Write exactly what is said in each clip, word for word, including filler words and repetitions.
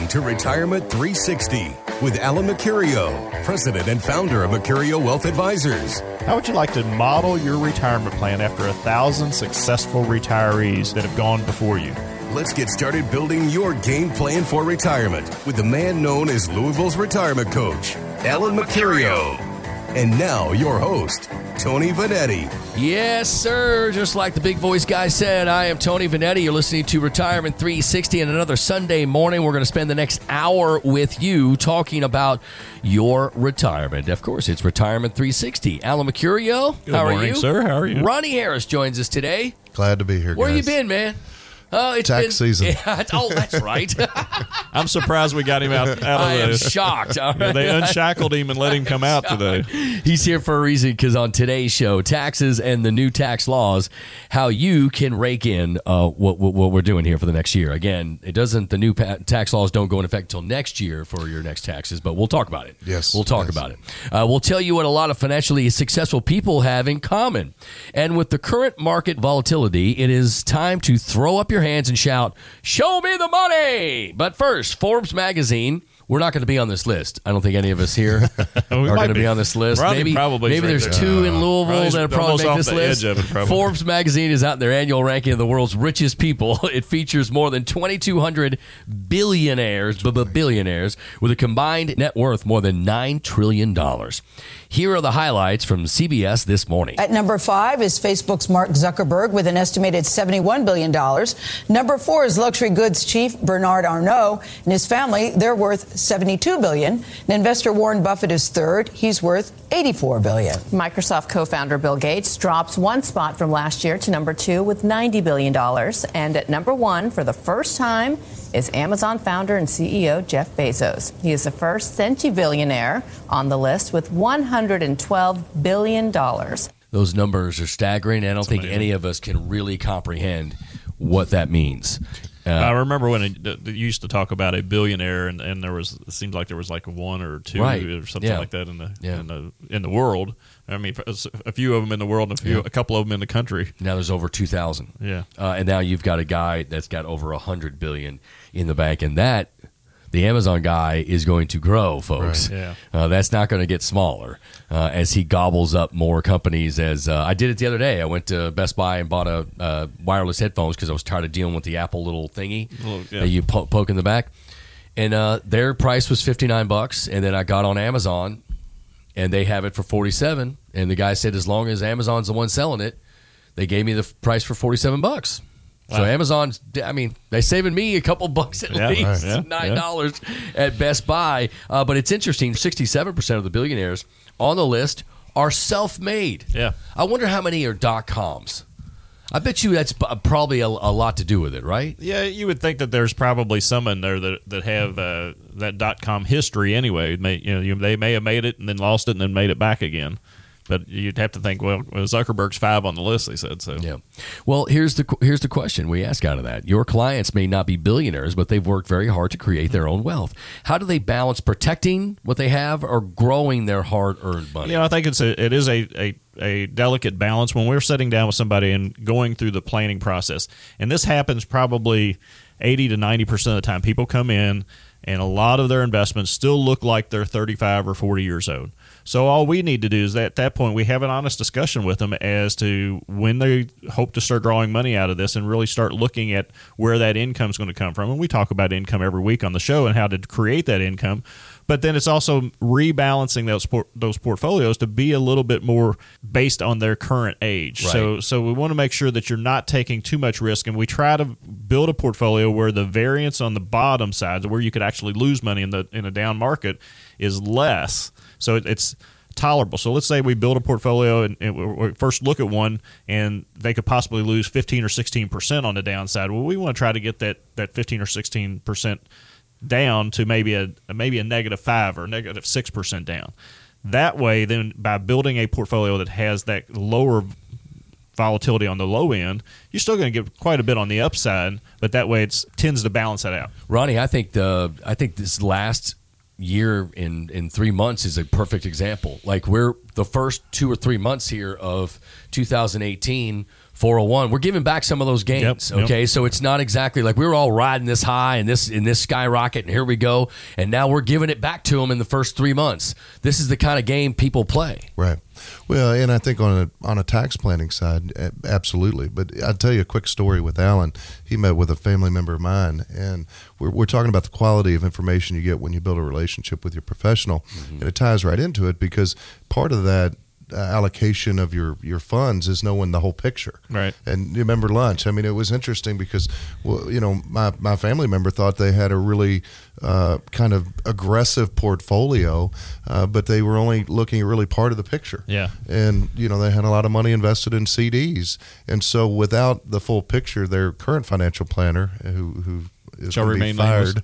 Welcome to Retirement three sixty with Alan Mercurio, president and founder of Mercurio Wealth Advisors. How would you like to model your retirement plan after a thousand successful retirees that have gone before you? Let's get started building your game plan for retirement with the man known as Louisville's Retirement Coach, Alan Mercurio. And now your host, Tony Vanetti. Yes, sir. Just like the big voice guy said, I am Tony Vanetti. You're listening to Retirement three sixty, and another Sunday morning, we're going to spend the next hour with you talking about your retirement. Of course, it's Retirement three sixty. Alan Mercurio, Good how morning, are you? Sir. How are you? Ronnie Harris joins us today. Glad to be here, guys. Where you been, man? Oh, it's tax been, season. Yeah, oh, that's right. I'm surprised we got him out, out of I am this. shocked. Right. Yeah, they unshackled him and let him come out today. He's here for a reason, because on today's show, taxes and the new tax laws, how you can rake in uh, what, what what we're doing here for the next year. Again, it doesn't. The new pa- tax laws don't go into effect until next year for your next taxes, but we'll talk about it. Yes, we'll talk yes. about it. Uh, we'll tell you what a lot of financially successful people have in common. And with the current market volatility, it is time to throw up your hands and shout, show me the money. But first, Forbes magazine. We're not going to be on this list. I don't think any of us here are going to be. be on this list. Probably, maybe probably maybe there's there. two in Louisville uh, that are probably make this list. It, probably. Forbes magazine is out in their annual ranking of the world's richest people. It features more than twenty-two hundred billionaires, billionaires with a combined net worth more than nine trillion dollars. Here are the highlights from C B S this morning. At number five is Facebook's Mark Zuckerberg with an estimated seventy-one billion dollars. Number four is luxury goods chief Bernard Arnault and his family. They're worth seventy-two billion dollars. And investor Warren Buffett is third. He's worth eighty-four billion dollars. Microsoft co-founder Bill Gates drops one spot from last year to number two with ninety billion dollars. And at number one, for the first time, is Amazon founder and C E O Jeff Bezos. He is the first centibillionaire on the list with one hundred twelve billion dollars. Those numbers are staggering, and I don't Somebody think any of us can really comprehend what that means. Uh, I remember when it, it used to talk about a billionaire, and, and there was it seemed like there was like one or two right. or something yeah. like that in the, yeah. in the in the world. I mean, a few of them in the world, and a few, yeah. a couple of them in the country. Now there's over two thousand. Yeah, uh, and now you've got a guy that's got over a hundred billion in the bank, and that. The Amazon guy is going to grow, folks. Right, yeah. uh, that's not going to get smaller uh, as he gobbles up more companies. As uh, I did it the other day. I went to Best Buy and bought a uh, wireless headphones because I was tired of dealing with the Apple little thingy oh, yeah. that you po- poke in the back. And uh, their price was fifty-nine bucks, and then I got on Amazon, and they have it for forty-seven. And the guy said as long as Amazon's the one selling it, they gave me the f- price for forty-seven bucks. Wow. So Amazon's, I mean, they're saving me a couple bucks at yeah, least, right. yeah, nine dollars yeah. at Best Buy. Uh, but it's interesting, sixty-seven percent of the billionaires on the list are self-made. Yeah. I wonder how many are dot-coms. I bet you that's probably a, a lot to do with it, right? Yeah, you would think that there's probably some in there that that have uh, that dot-com history anyway. May, you know, you, they may have made it and then lost it and then made it back again. But you'd have to think, well, Zuckerberg's five on the list, they said. So, yeah. Well, here's the here's the question we ask out of that. Your clients may not be billionaires, but they've worked very hard to create their own wealth. How do they balance protecting what they have or growing their hard-earned money? You know, I think it's a, it is a, a, a delicate balance when we're sitting down with somebody and going through the planning process. And this happens probably eighty to ninety percent of the time. People come in, and a lot of their investments still look like they're thirty-five or forty years old. So all we need to do is that at that point we have an honest discussion with them as to when they hope to start drawing money out of this and really start looking at where that income is going to come from. And we talk about income every week on the show and how to create that income. But then it's also rebalancing those por- those portfolios to be a little bit more based on their current age. Right. So so we want to make sure that you're not taking too much risk, and we try to build a portfolio where the variance on the bottom side, where you could actually lose money in the in a down market, is less. So it, it's tolerable. So let's say we build a portfolio and, and we first look at one, and they could possibly lose fifteen or sixteen percent on the downside. Well, we want to try to get that that fifteen or sixteen percent down to maybe a maybe a negative five or negative six percent down. That way, then by building a portfolio that has that lower volatility on the low end, you're still going to get quite a bit on the upside. But that way, it tends to balance that out. Ronnie, I think the I think this last year in in three months is a perfect example. Like we're the first two or three months here of two thousand eighteen. four oh one, we're giving back some of those gains. Yep, okay. Yep. So it's not exactly like we were all riding this high and this in this skyrocket and here we go. And now we're giving it back to them in the first three months. This is the kind of game people play. Right. Well, and I think on a, on a tax planning side, absolutely. But I'll tell you a quick story with Alan. He met with a family member of mine, and we're, we're talking about the quality of information you get when you build a relationship with your professional. Mm-hmm. And it ties right into it because part of that Uh, allocation of your, your funds is knowing the whole picture. Right. And you remember lunch. I mean, it was interesting because, well, you know, my, my family member thought they had a really uh, kind of aggressive portfolio, uh, but they were only looking at really part of the picture. Yeah. And, you know, they had a lot of money invested in C Ds. And so without the full picture, their current financial planner, who, who is going to be fired,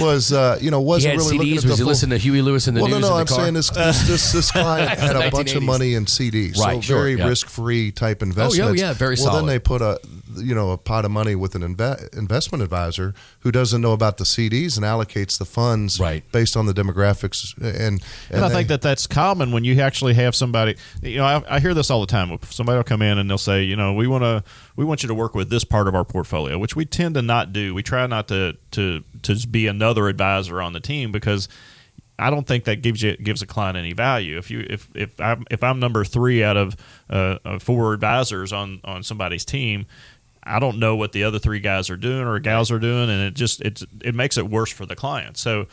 was, uh, you know, wasn't really looking at the full... He had C Ds, was he listening to Huey Lewis and the News in the car? Well, no, no, I'm saying this, this, this client had a bunch of money in C Ds, so very risk-free type investments. Oh, yeah, yeah, very solid. Well, then they put a, you know, a pot of money with an inve- investment advisor who doesn't know about the C Ds and allocates the funds right. based on the demographics. And, and, and I they, think that that's common when you actually have somebody, you know, I, I hear this all the time. Somebody will come in and they'll say, you know, we want to, we want you to work with this part of our portfolio, which we tend to not do. We try not to, to, to be another advisor on the team because I don't think that gives you gives a client any value. If you if if I'm if I'm number three out of uh, four advisors on, on somebody's team, I don't know what the other three guys are doing or gals are doing, and it just it's, it makes it worse for the client. So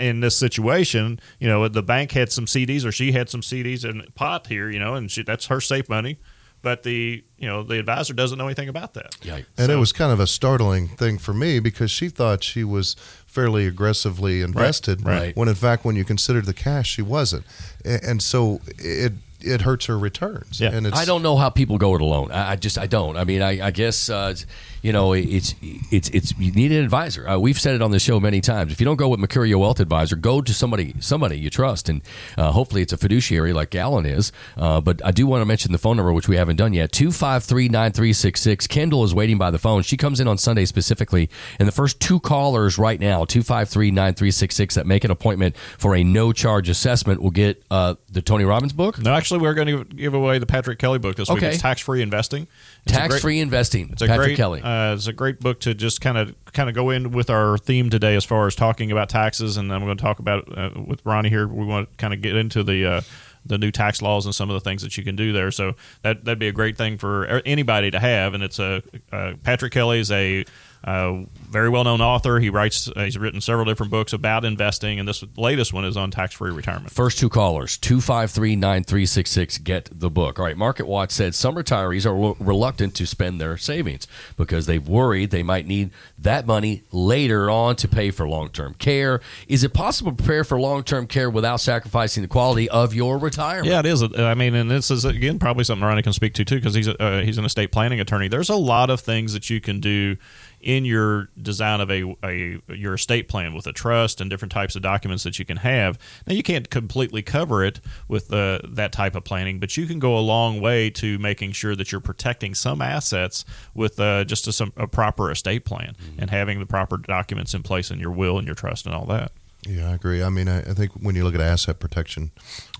in this situation, you know, the bank had some C Ds or she had some C Ds in a pot here, you know, and she, that's her safe money. But the you know the advisor doesn't know anything about that. Yeah. And so. It was kind of a startling thing for me because she thought she was fairly aggressively invested, right, right. when in fact when you consider the cash, she wasn't. And so it it hurts her returns. Yeah. And it's, I don't know how people go it alone. I just I don't. I mean I, I guess uh, you know it's it's it's you need an advisor. Uh, we've said it on the show many times. If you don't go with Mercurio Wealth Advisor, go to somebody somebody you trust, and uh, hopefully it's a fiduciary like Alan is. Uh, but I do want to mention the phone number, which we haven't done yet. two five three, nine three six six. Kendall is waiting by the phone. She comes in on Sunday specifically, and the first two callers right now, two five three, nine three six six, that make an appointment for a no charge assessment will get uh, the Tony Robbins book. No, actually. We're going to give away the Patrick Kelly book this okay. week. It's Tax-Free Investing. It's Tax-Free great, Investing. It's a Patrick great, Kelly. Uh, it's a great book to just kind of kind of go in with our theme today as far as talking about taxes, and I'm going to talk about uh, with Ronnie here. We want to kind of get into the uh, the new tax laws and some of the things that you can do there. So that that'd be a great thing for anybody to have. And it's a uh, Patrick Kelly is a Uh, very well-known author. He writes. Uh, he's written several different books about investing, and this latest one is on tax-free retirement. First two callers, two five three, nine three six six, get the book. All right, MarketWatch said some retirees are re- reluctant to spend their savings because they've worried they might need that money later on to pay for long-term care. Is it possible to prepare for long-term care without sacrificing the quality of your retirement? Yeah, it is. I mean, and this is, again, probably something Ronnie can speak to, too, because he's, uh, he's an estate planning attorney. There's a lot of things that you can do in your design of a, a your estate plan with a trust and different types of documents that you can have. Now, you can't completely cover it with uh, that type of planning, but you can go a long way to making sure that you're protecting some assets with uh, just a, some, a proper estate plan mm-hmm. and having the proper documents in place in your will and your trust and all that. Yeah, I agree. I mean, I, I think when you look at asset protection,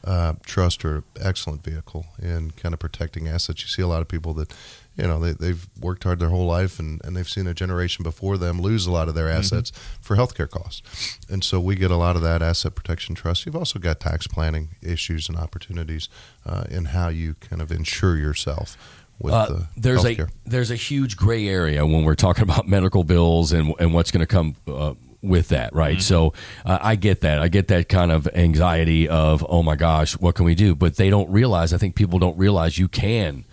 uh, trust are an excellent vehicle in kind of protecting assets. You see a lot of people that, you know, they, they've worked hard their whole life, and, and they've seen a generation before them lose a lot of their assets mm-hmm. for healthcare costs. And so we get a lot of that asset protection trust. You've also got tax planning issues and opportunities uh, in how you kind of insure yourself. With uh, the there's healthcare. a there's a huge gray area when we're talking about medical bills and and what's going to come uh, with that, right? Mm-hmm. So uh, I get that. I get that kind of anxiety of, oh my gosh, what can we do? But they don't realize. I think people don't realize you can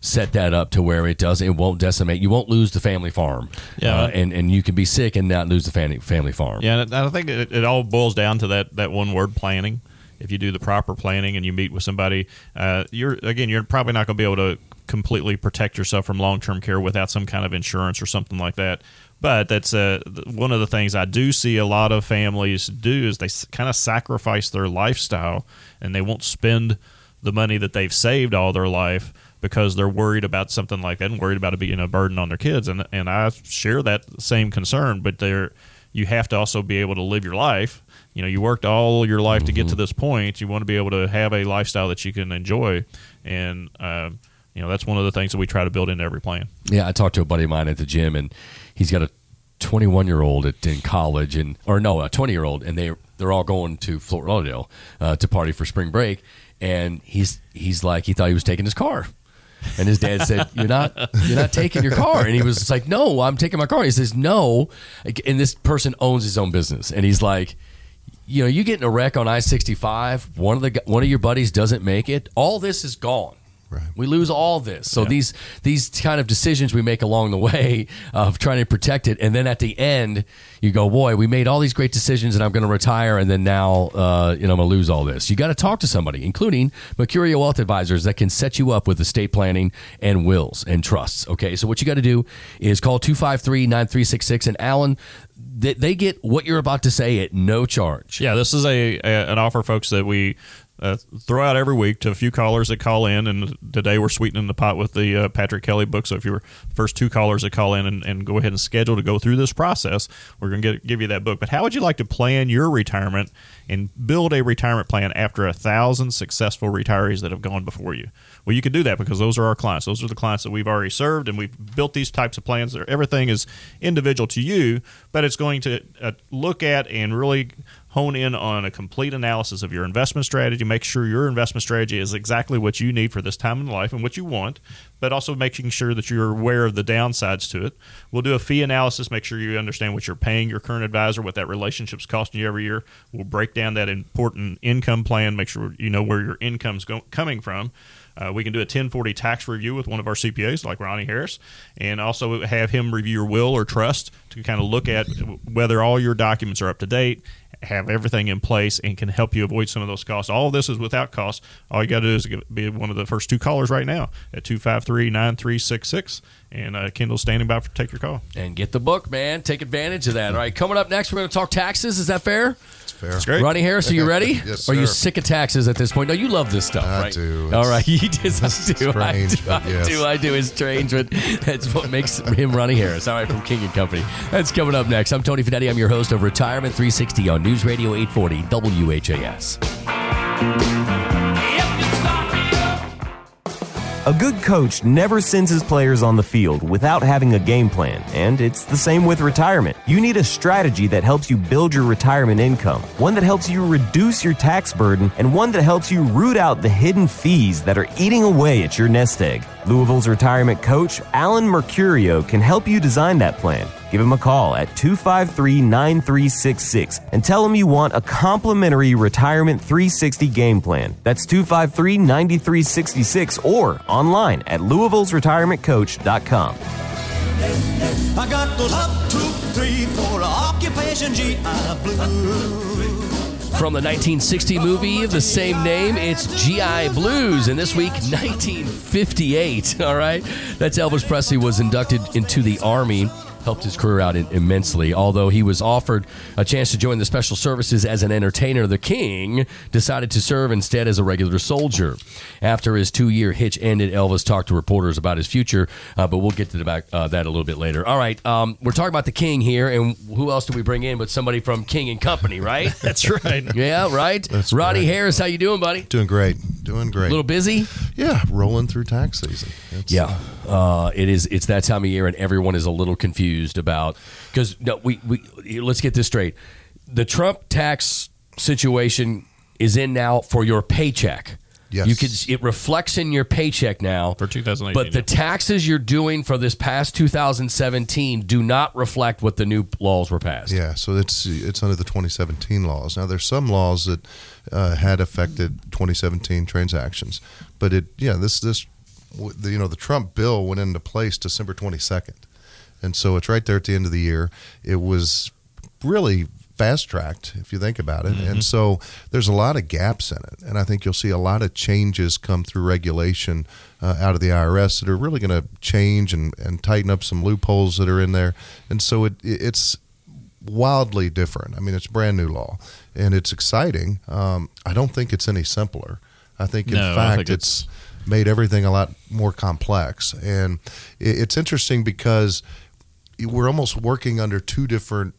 set that up to where it does. It won't decimate. You won't lose the family farm. Yeah, uh, and and you can be sick and not lose the family family farm. Yeah, and I think it, it all boils down to that that one word: planning. If you do the proper planning and you meet with somebody, uh, you're again, you're probably not going to be able to completely protect yourself from long-term care without some kind of insurance or something like that. But that's uh, one of the things I do see a lot of families do is they kind of sacrifice their lifestyle, and they won't spend the money that they've saved all their life because they're worried about something like that and worried about it being a burden on their kids. And and I share that same concern, but they're, you have to also be able to live your life. You know, you worked all your life mm-hmm. to get to this point. You want to be able to have a lifestyle that you can enjoy. And, uh, You know, that's one of the things that we try to build into every plan. Yeah, I talked to a buddy of mine at the gym, and he's got a twenty-one-year-old at in college, and or no, a twenty-year-old, and they they're all going to Fort Lauderdale uh, to party for spring break, and he's he's like he thought he was taking his car. And his dad said, "You're not, you're not taking your car." And he was like, "No, I'm taking my car." He says, "No." And this person owns his own business, and he's like, "You know, you get in a wreck on I sixty-five. One of the one of your buddies doesn't make it. All this is gone. Right. We lose all this." So yeah. these these kind of decisions we make along the way of trying to protect it, and then at the end, you go, "Boy, we made all these great decisions, and I'm going to retire, and then now, uh, you know, I'm going to lose all this." You got to talk to somebody, including Mercurio Wealth Advisors, that can set you up with estate planning and wills and trusts. Okay, so what you got to do is call two five three, nine three six six, and Alan, they, they get what you're about to say at no charge. Yeah, this is a, a an offer, folks, that we. Uh, throw out every week to a few callers that call in, and today we're sweetening the pot with the uh, Patrick Kelly book. So if you're the first two callers that call in and, and go ahead and schedule to go through this process, we're going to give you that book. But how would you like to plan your retirement and build a retirement plan after a thousand successful retirees that have gone before you? Well, you could do that because those are our clients. Those are the clients that we've already served, and we've built these types of plans. Everything is individual to you, but it's going to uh, look at and really hone in on a complete analysis of your investment strategy. Make sure your investment strategy is exactly what you need for this time in life and what you want, but also making sure that you're aware of the downsides to it. We'll do a fee analysis, make sure you understand what you're paying your current advisor, what that relationship's costing you every year. We'll break down that important income plan, make sure you know where your income's go- coming from. Uh, we can do a ten forty tax review with one of our C P As like Ronnie Harris, and also have him review your will or trust to kind of look at whether all your documents are up to date, have everything in place, and can help you avoid some of those costs. All of this is without cost. All you got to do is be one of the first two callers right now at two five three, nine three six six, and uh, Kendall's standing by for take your call. And get the book, man. Take advantage of that. All right, coming up next, we're going to talk taxes. Is that fair? It's fair. That's great. Ronnie Harris, are you ready? Yes, sir. Or are you sick of taxes at this point? No, you love this stuff, I right? Do. All right. He does. I do. Strange, I, do. Yes. I do. I do. It's strange, but that's what makes him Ronnie Harris. All right, from King and Company. That's coming up next. I'm Tony Vanetti. I'm your host of Retirement three sixty on News Radio eight forty W H A S. A good coach never sends his players on the field without having a game plan, and it's the same with retirement. You need a strategy that helps you build your retirement income, one that helps you reduce your tax burden, and one that helps you root out the hidden fees that are eating away at your nest egg. Louisville's retirement coach, Alan Mercurio, can help you design that plan. Give him a call at two five three, nine three six six and tell him you want a complimentary Retirement three sixty game plan. That's two five three, nine three six six or online at Louisville's retirement coach dot com. I got those up, two, three, four, occupation, G I. Blues. From the nineteen sixty movie of the same name, it's G I. Blues, and this week, nineteen fifty-eight, all right? That's Elvis Presley was inducted into the Army. Helped his career out immensely. Although he was offered a chance to join the special services as an entertainer, the King decided to serve instead as a regular soldier. After his two-year hitch ended, Elvis talked to reporters about his future, uh, but we'll get to the back, uh, that a little bit later. All right, um, we're talking about the King here, and who else do we bring in but somebody from King and Company, right? That's right. Yeah, right? That's Ronnie great. Harris, how you doing, buddy? Doing great. Doing great. A little busy? Yeah, rolling through tax season. It's, yeah, uh, it is. It's that time of year, and everyone is a little confused about, because no, we, we let's get this straight. The Trump tax situation is in now for your paycheck. Yes. You could, it reflects in your paycheck now for two thousand eighteen. But the taxes you're doing for this past two thousand seventeen do not reflect what the new laws were passed. Yeah, so it's it's under the twenty seventeen laws. Now there's some laws that uh, had affected twenty seventeen transactions, but it yeah this this you know the Trump bill went into place December twenty-second. And so it's right there at the end of the year. It was really fast-tracked, if you think about it. Mm-hmm. And so there's a lot of gaps in it. And I think you'll see a lot of changes come through regulation uh, out of the I R S that are really going to change and, and tighten up some loopholes that are in there. And so it it's wildly different. I mean, it's brand new law, and it's exciting. Um, I don't think it's any simpler. I think, in no, fact, I think it's, it's made everything a lot more complex. And it, it's interesting because we're almost working under two different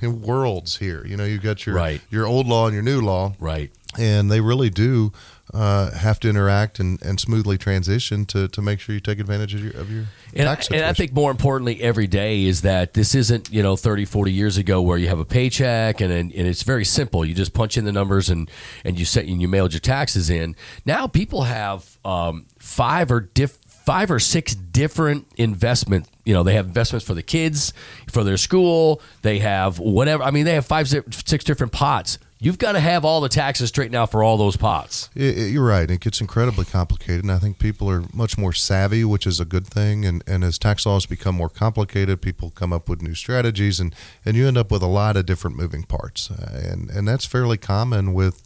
worlds here. You know, you've got your right. your old law and your new law. Right. And they really do uh, have to interact and, and smoothly transition to, to make sure you take advantage of your, of your and tax I, situation. And I think more importantly every day is that this isn't, you know, thirty, forty years ago where you have a paycheck and and, and it's very simple. You just punch in the numbers and, and you set and you mailed your taxes in. Now people have um, five or diff, five or six different investment. You know, they have investments for the kids, for their school. They have whatever. I mean, they have five, six different pots. You've got to have all the taxes straightened out for all those pots. You're right. It gets incredibly complicated, and I think people are much more savvy, which is a good thing. And, and as tax laws become more complicated, people come up with new strategies, and, and you end up with a lot of different moving parts. Uh, and, and that's fairly common with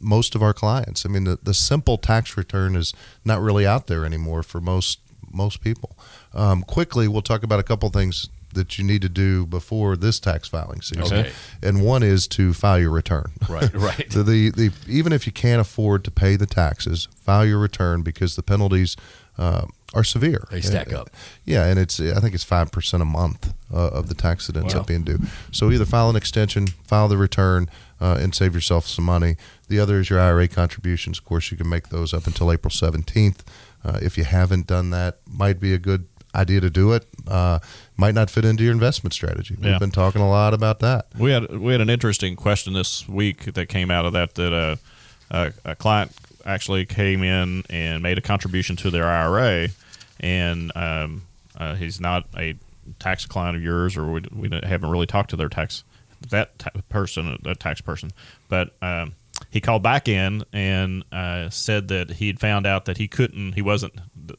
most of our clients. I mean, the, the simple tax return is not really out there anymore for most most people. Um, quickly, we'll talk about a couple things that you need to do before this tax filing season. Okay. And one is to file your return. Right, right. So the, the even if you can't afford to pay the taxes, file your return because the penalties uh, are severe. They stack and, up. Yeah, and it's I think it's five percent a month uh, of the tax that ends wow. up being due. So either file an extension, file the return, uh, and save yourself some money. The other is your I R A contributions. Of course, you can make those up until April seventeenth. Uh, if you haven't done that, might be a good idea to do it. Uh, might not fit into your investment strategy. We've yeah. been talking a lot about that. We had we had an interesting question this week that came out of that, that uh, a, a client actually came in and made a contribution to their I R A, and um, uh, he's not a tax client of yours, or we, we haven't really talked to their tax that ta- person, that tax person. But um, he called back in and uh, said that he'd found out that he couldn't, he wasn't,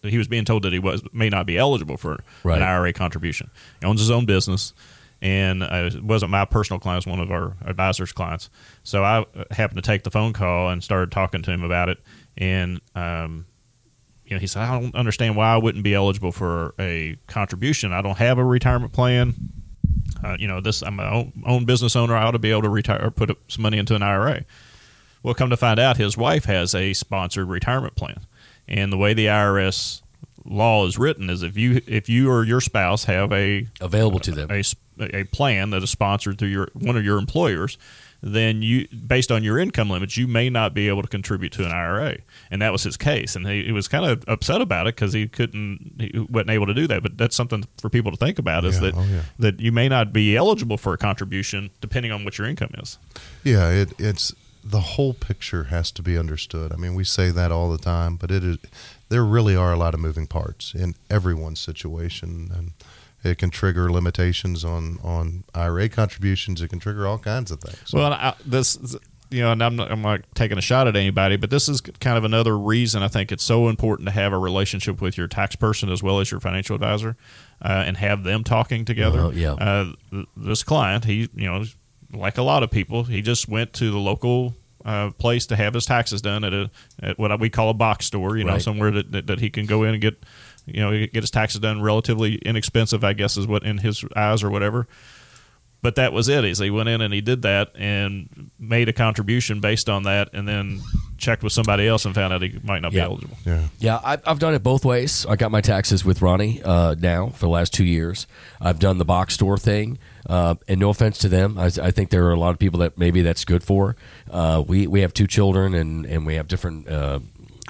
he was being told that he was may not be eligible for right. an I R A contribution. He owns his own business, and uh, it wasn't my personal client, it was one of our advisors' clients. So I happened to take the phone call and started talking to him about it. And um, you know, he said, I don't understand why I wouldn't be eligible for a contribution. I don't have a retirement plan. Uh, you know, this I'm an own, own business owner. I ought to be able to retire or put some money into an I R A. Well, come to find out, his wife has a sponsored retirement plan. And the way the I R S law is written is if you if you or your spouse have a available to them a, a plan that is sponsored through your one of your employers, then you based on your income limits you may not be able to contribute to an I R A. And that was his case, and he, he was kind of upset about it because he couldn't he wasn't able to do that. But that's something for people to think about is yeah, that oh yeah. that you may not be eligible for a contribution depending on what your income is. Yeah, it, it's. The whole picture has to be understood. I mean, we say that all the time, but it is there really are a lot of moving parts in everyone's situation, and it can trigger limitations on, on I R A contributions. It can trigger all kinds of things. Well, I, this you know, and I'm not, I'm not taking a shot at anybody, but this is kind of another reason I think it's so important to have a relationship with your tax person as well as your financial advisor, uh, and have them talking together. Uh, yeah. Uh, this client, he you know. like a lot of people, he just went to the local uh, place to have his taxes done at a at what we call a box store, you know, right. somewhere that, that, that he can go in and get, you know, get his taxes done relatively inexpensive, I guess is what in his eyes or whatever. But that was it. He went in and he did that and made a contribution based on that, and then checked with somebody else and found out he might not yeah. be eligible. Yeah, yeah. I've, I've done it both ways. I got my taxes with Ronnie uh, now for the last two years. I've done the box store thing, uh, and no offense to them. I, I think there are a lot of people that maybe that's good for. Uh, we we have two children, and, and we have different uh,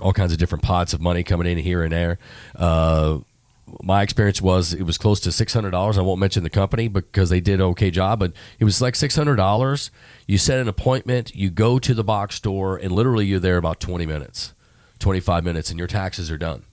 all kinds of different pots of money coming in here and there. Uh, My experience was it was close to six hundred dollars. I won't mention the company because they did an okay job, but it was like six hundred dollars. You set an appointment, you go to the box store, and literally you're there about twenty minutes, twenty-five minutes, and your taxes are done.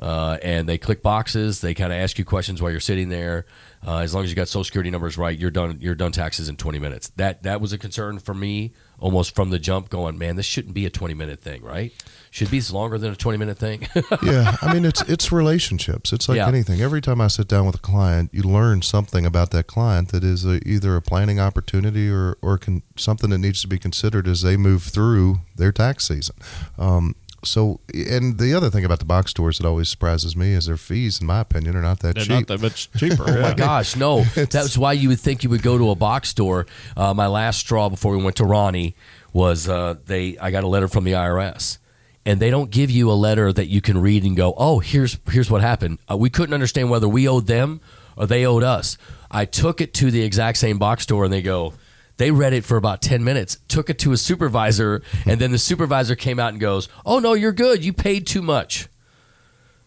Uh, and they click boxes. They kind of ask you questions while you're sitting there. Uh, as long as you got Social Security numbers right, you're done. You're done taxes in twenty minutes. That that was a concern for me almost from the jump. Going, man, this shouldn't be a twenty minute thing, right? Should be longer than a twenty minute thing. Yeah, I mean it's it's relationships. It's like yeah. anything. Every time I sit down with a client, you learn something about that client that is a, either a planning opportunity or or can, something that needs to be considered as they move through their tax season. Um, So, and the other thing about the box stores that always surprises me is their fees, in my opinion, are not that They're cheap. They're not that much cheaper. Oh, yeah. My gosh, no. That's why you would think you would go to a box store. Uh, my last straw before we went to Ronnie was uh, they. I got a letter from the I R S, and they don't give you a letter that you can read and go, oh, here's, here's what happened. Uh, we couldn't understand whether we owed them or they owed us. I took it to the exact same box store, and they go, They read it for about ten minutes, took it to a supervisor, and then the supervisor came out and goes, oh, no, you're good. You paid too much.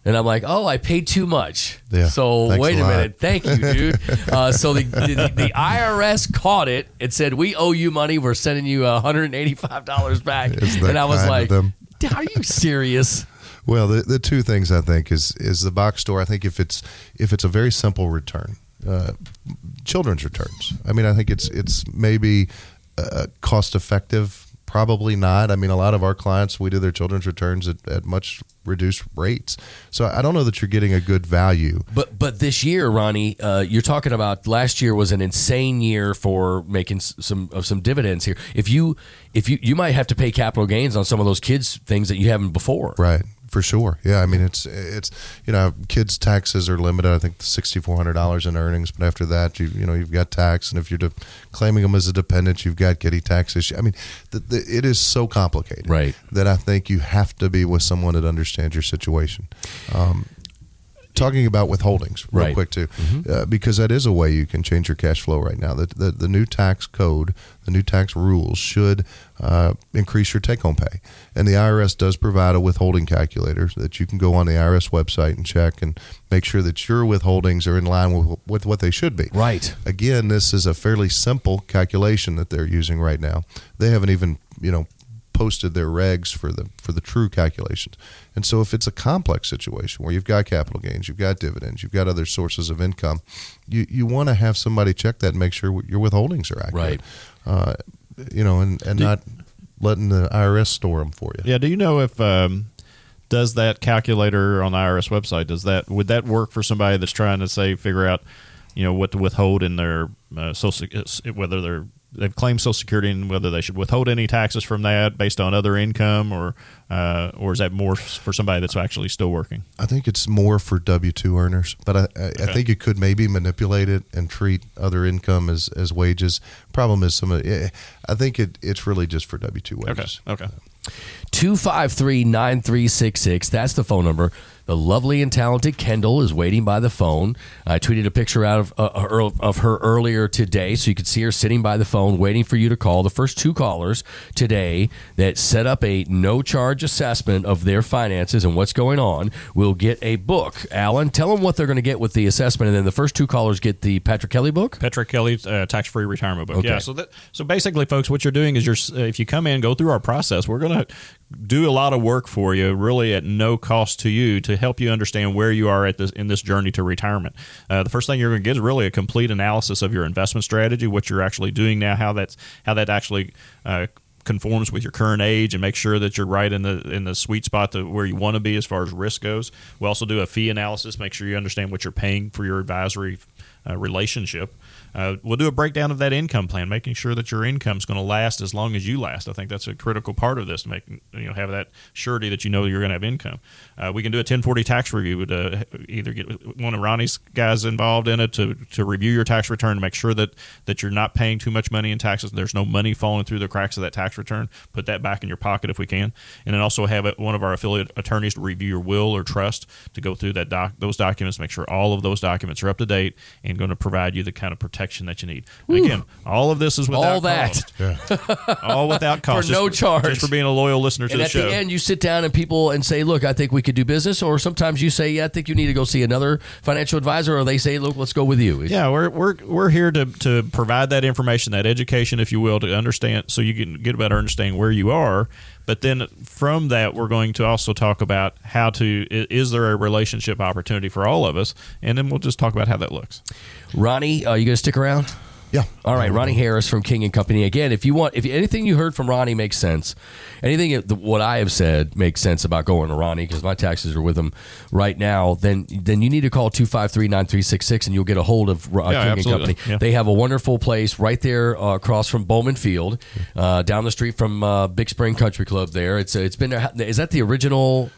And I'm like, oh, I paid too much. Yeah, so wait a, a minute. Thank you, dude. uh, so the, the the I R S caught it and said, we owe you money. We're sending you one hundred eighty-five dollars back. And I was like, are you serious? Well, the, the two things I think is is the box store. I think if it's if it's a very simple return, uh, children's returns. I mean, I think it's it's maybe uh, cost effective. Probably not. I mean, a lot of our clients, we do their children's returns at, at much reduced rates. So I don't know that you're getting a good value. But but this year, Ronnie, uh, you're talking about last year was an insane year for making some of some dividends here. If you if you you might have to pay capital gains on some of those kids things that you haven't before. Right. For sure. Yeah. I mean, it's, it's, you know, kids' taxes are limited. I think six thousand four hundred dollars in earnings. But after that, you you know, you've got tax. And if you're de- claiming them as a dependent, you've got kiddie tax issue. I mean, the, the, it is so complicated right. that I think you have to be with someone that understands your situation. Um, talking about withholdings real right. quick too, mm-hmm. uh, because that is a way you can change your cash flow right now. The, the, the new tax code, the new tax rules should uh, increase your take-home pay. And the I R S does provide a withholding calculator that you can go on the I R S website and check and make sure that your withholdings are in line with, with what they should be. Right. Again, this is a fairly simple calculation that they're using right now. They haven't even, you know, posted their regs for the for the true calculations. And so if it's a complex situation where you've got capital gains, you've got dividends, you've got other sources of income, you, you want to have somebody check that and make sure your withholdings are accurate. Right. Uh, you know, and, and do, not letting the I R S store them for you. Yeah, do you know if, um, does that calculator on the I R S website, does that would that work for somebody that's trying to, say, figure out, you know, what to withhold in their uh, social, whether they're they've claimed Social Security and whether they should withhold any taxes from that based on other income, or uh, or is that more for somebody that's actually still working? I think it's more for W two earners, but I, I, okay. I think you could maybe manipulate it and treat other income as, as wages. Problem is, some of, I think it, it's really just for W two wages. Okay. Okay. two five three, nine three six six. That's the phone number. The lovely and talented Kendall is waiting by the phone. I tweeted a picture out of, uh, of her earlier today, so you could see her sitting by the phone waiting for you to call. The first two callers today that set up a no-charge assessment of their finances and what's going on will get a book. Alan, tell them what they're going to get with the assessment, and then the first two callers get the Patrick Kelly book? Patrick Kelly's uh, tax-free retirement book. Okay. Yeah. So that, so basically, folks, what you're doing is you're uh, if you come in, go through our process, we're going to do a lot of work for you, really at no cost to you, to help you understand where you are at this in this journey to retirement. Uh, the first thing you're going to get is really a complete analysis of your investment strategy, what you're actually doing now, how that's how that actually uh, conforms with your current age, and make sure that you're right in the in the sweet spot to where you want to be as far as risk goes. We also do a fee analysis, make sure you understand what you're paying for your advisory uh, relationship. Uh, we'll do a breakdown of that income plan, making sure that your income is going to last as long as you last. I think that's a critical part of this, to make, you know, have that surety that you know you're going to have income. Uh, we can do a ten forty tax review. We'd uh, either get one of Ronnie's guys involved in it to, to review your tax return to make sure that, that you're not paying too much money in taxes. There's no money falling through the cracks of that tax return. Put that back in your pocket if we can. And then also have one of our affiliate attorneys to review your will or trust, to go through that doc, those documents, make sure all of those documents are up to date and going to provide you the kind of protection that you need. And again, all of this is without all cost. That. Yeah. All without cost. For just, no charge. Just for being a loyal listener to and the show. And at the end, you sit down and people and say, look, I think we could do business. Or sometimes you say, yeah, I think you need to go see another financial advisor. Or they say, look, let's go with you. Yeah, we're we're we're here to, to provide that information, that education, if you will, to understand, so you can get a better understanding where you are. But then from that, we're going to also talk about how to, is there a relationship opportunity for all of us? And then we'll just talk about how that looks. Ronnie, are you going to stick around? Yeah. All right. Ronnie Harris from King and Company. Again, if you want, if anything you heard from Ronnie makes sense, anything what I have said makes sense about going to Ronnie, because my taxes are with him right now, then then you need to call two five three, nine three six six and you'll get a hold of uh, yeah, King absolutely. and Company. Yeah. They have a wonderful place right there uh, across from Bowman Field, uh, down the street from uh, Big Spring Country Club there. It's, it's been there. Is that the original?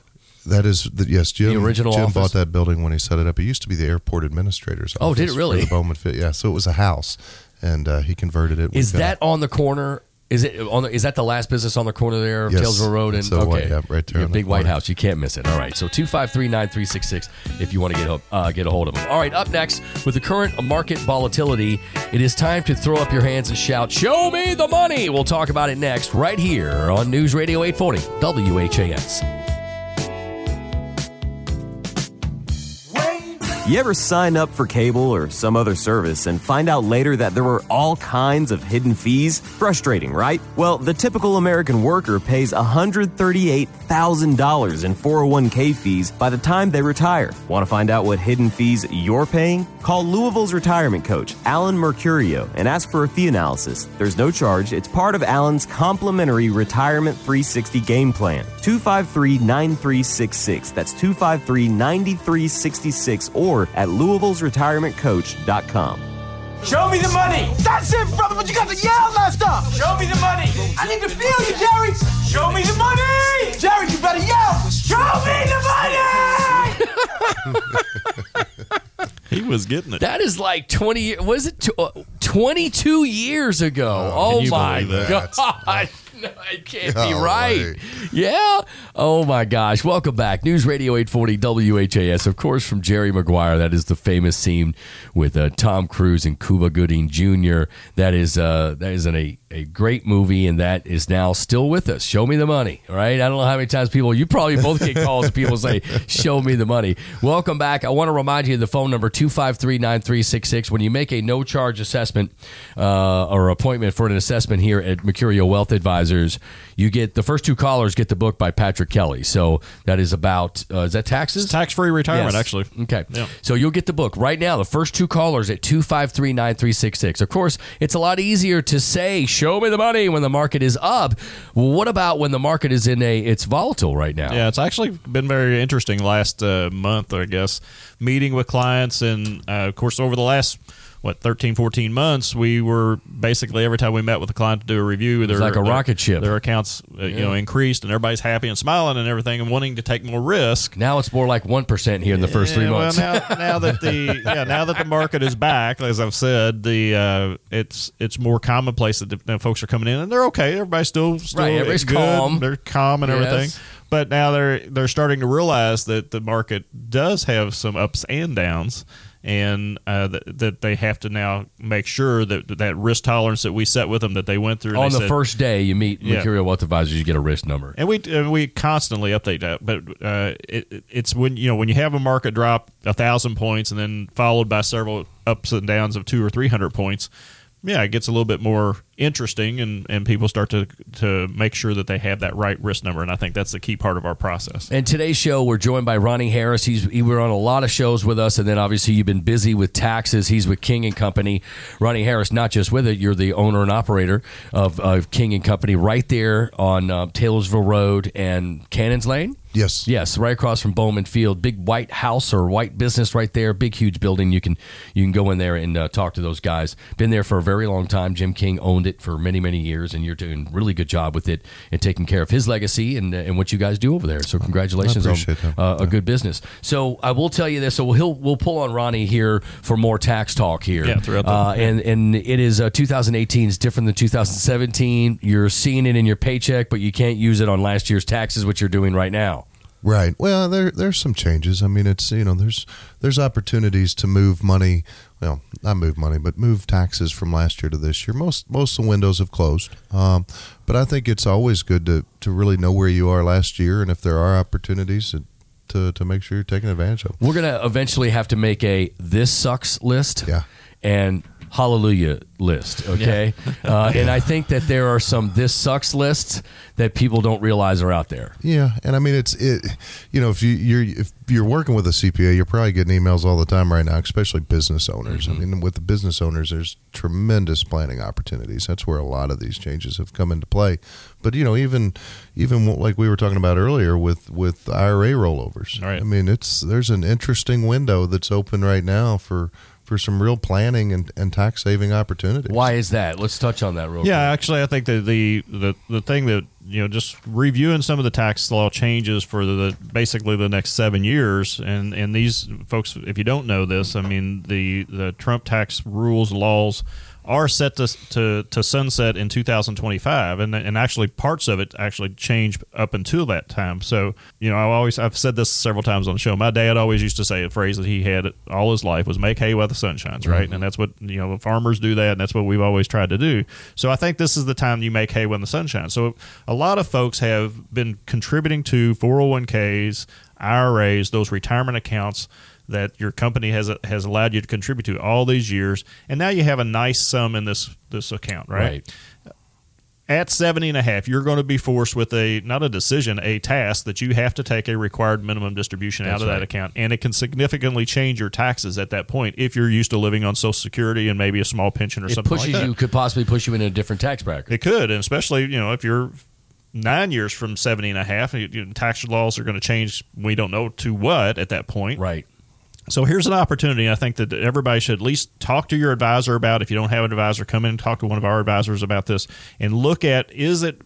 That is, the, yes, Jim, the original Jim bought that building when he set it up. It used to be the airport administrator's office. Oh, did it really? For the Bowman Field. Yeah, so it was a house, and uh, he converted it. Is that on the corner Is it on? The, is that the last business on the corner there of yes. Taylorsville Road? And so, okay, yeah, right there. Yeah, big the White House. You can't miss it. All right. So two five three, nine three six six if you want to get a, uh, get a hold of them. All right. Up next, with the current market volatility, it is time to throw up your hands and shout, "Show me the money." We'll talk about it next right here on News Radio eight forty W H A S. You ever sign up for cable or some other service and find out later that there were all kinds of hidden fees? Frustrating, right? Well, the typical American worker pays one hundred thirty-eight thousand dollars in four oh one k fees by the time they retire. Want to find out what hidden fees you're paying? Call Louisville's Retirement Coach, Alan Mercurio, and ask for a fee analysis. There's no charge. It's part of Alan's complimentary Retirement three sixty game plan. two five three, nine three six six. That's two five three, nine three six six or at Louisville's Retirement Coach dot com. Show me the money. That's it, brother, but you got to yell that stuff. Show me the money. I need to feel you, Jerry. Show me the money. Jerry, you better yell. Show me the money. He was getting it. That is like twenty years. Was it twenty-two years ago? Oh, oh my God. No, it can't be oh, right. Wait. Yeah. Oh, my gosh. Welcome back. News Radio eight forty W H A S. Of course, from Jerry Maguire. That is the famous scene with uh, Tom Cruise and Cuba Gooding Junior That is uh, that is an, a, a great movie, and that is now still with us. Show me the money, right? I don't know how many times people, you probably both get calls and people say, show me the money. Welcome back. I want to remind you of the phone number, two five three, nine three six six. When you make a no-charge assessment uh, or appointment for an assessment here at Mercurio Wealth Advisors, you get the first two callers get the book by Patrick Kelly. So that is about, uh, is that taxes? It's tax-free retirement, yes. actually. Okay. Yeah. So you'll get the book right now. The first two callers at two five three, nine three six six. Of course, it's a lot easier to say, show me the money when the market is up. Well, what about when the market is in a, it's volatile right now? Yeah, it's actually been very interesting last uh, month, I guess, meeting with clients. And uh, of course, over the last what, thirteen, fourteen months, we were basically, every time we met with a client to do a review, their, like a their, rocket ship. Their accounts uh, yeah. you know, increased, and everybody's happy and smiling and everything and wanting to take more risk. Now it's more like one percent here in the first yeah, three months. Well, now, now, that the, yeah, now that the market is back, as I've said, the uh, it's it's more commonplace that the, the folks are coming in, and they're okay. Everybody's still, still right, everybody's good. Calm. They're calm and yes. everything. But now they're they're starting to realize that the market does have some ups and downs, and uh, th- that they have to now make sure that that risk tolerance that we set with them that they went through. On the said, first day you meet Mercurial yeah. Wealth Advisors, you get a risk number. And we and we constantly update that. But uh, it, it's when you know when you have a market drop one thousand points and then followed by several ups and downs of two hundred or three hundred points, yeah, it gets a little bit more interesting, and, and people start to to make sure that they have that right risk number, and I think that's the key part of our process. And today's show, we're joined by Ronnie Harris. He's he were on a lot of shows with us, and then obviously you've been busy with taxes. He's with King and Company. Ronnie Harris, not just with it, you're the owner and operator of, of King and Company right there on uh, Taylorsville Road and Cannons Lane. Yes. Yes, right across from Bowman Field, big white house or white business right there, big huge building. You can you can go in there and uh, talk to those guys. Been there for a very long time. Jim King owned it for many, many years, and you're doing a really good job with it and taking care of his legacy and and what you guys do over there. So congratulations on uh, a yeah. good business. So I will tell you this. So we'll we'll pull on Ronnie here for more tax talk here. Yeah, throughout the uh, and, and it is uh, two thousand eighteen. It's different than two thousand seventeen. You're seeing it in your paycheck, but you can't use it on last year's taxes, which you're doing right now. Right. Well, there there's some changes. I mean, it's, you know, there's there's opportunities to move money. Well, not move money, but move taxes from last year to this year. Most most of the windows have closed. Um, but I think it's always good to, to really know where you are last year, and if there are opportunities to to, to make sure you're taking advantage of. We're going to eventually have to make a this sucks list. Yeah. And hallelujah list, okay? Yeah. uh, and I think that there are some this sucks lists that people don't realize are out there. Yeah, and I mean it's it, you know, if you you're if you're working with a C P A, you're probably getting emails all the time right now, especially business owners. Mm-hmm. I mean, with the business owners, there's tremendous planning opportunities. That's where a lot of these changes have come into play. But you know, even even like we were talking about earlier with with I R A rollovers. Right. I mean, it's there's an interesting window that's open right now for. for some real planning and, and tax saving opportunities. Why is that? Let's touch on that real quick. Yeah, quick. Actually, I think that the, the, the thing that, you know, just reviewing some of the tax law changes for the, the basically the next seven years. And, and these folks, if you don't know this, I mean, the, the Trump tax rules, laws are set to to, to sunset in two thousand twenty-five, and and actually parts of it actually change up until that time. So, you know, I always I've said this several times on the show. My dad always used to say a phrase that he had all his life was "Make hay while the sun shines," right? Mm-hmm. And that's what, you know, farmers do that, and that's what we've always tried to do. So I think this is the time you make hay when the sun shines. So a lot of folks have been contributing to four oh one k's, I R As, those retirement accounts that your company has has allowed you to contribute to all these years, and now you have a nice sum in this this account, right? Right. At seventy and a half, you're going to be forced with a, not a decision, a task that you have to take a required minimum distribution That's out of right. that account, and it can significantly change your taxes at that point if you're used to living on Social Security and maybe a small pension or it something pushes like that. You could possibly push you into a different tax bracket. It could, and especially, you know, if you're nine years from seventy and a half, tax laws are going to change, we don't know to what at that point. Right. So here's an opportunity I think that everybody should at least talk to your advisor about. If you don't have an advisor, come in and talk to one of our advisors about this and look at, is it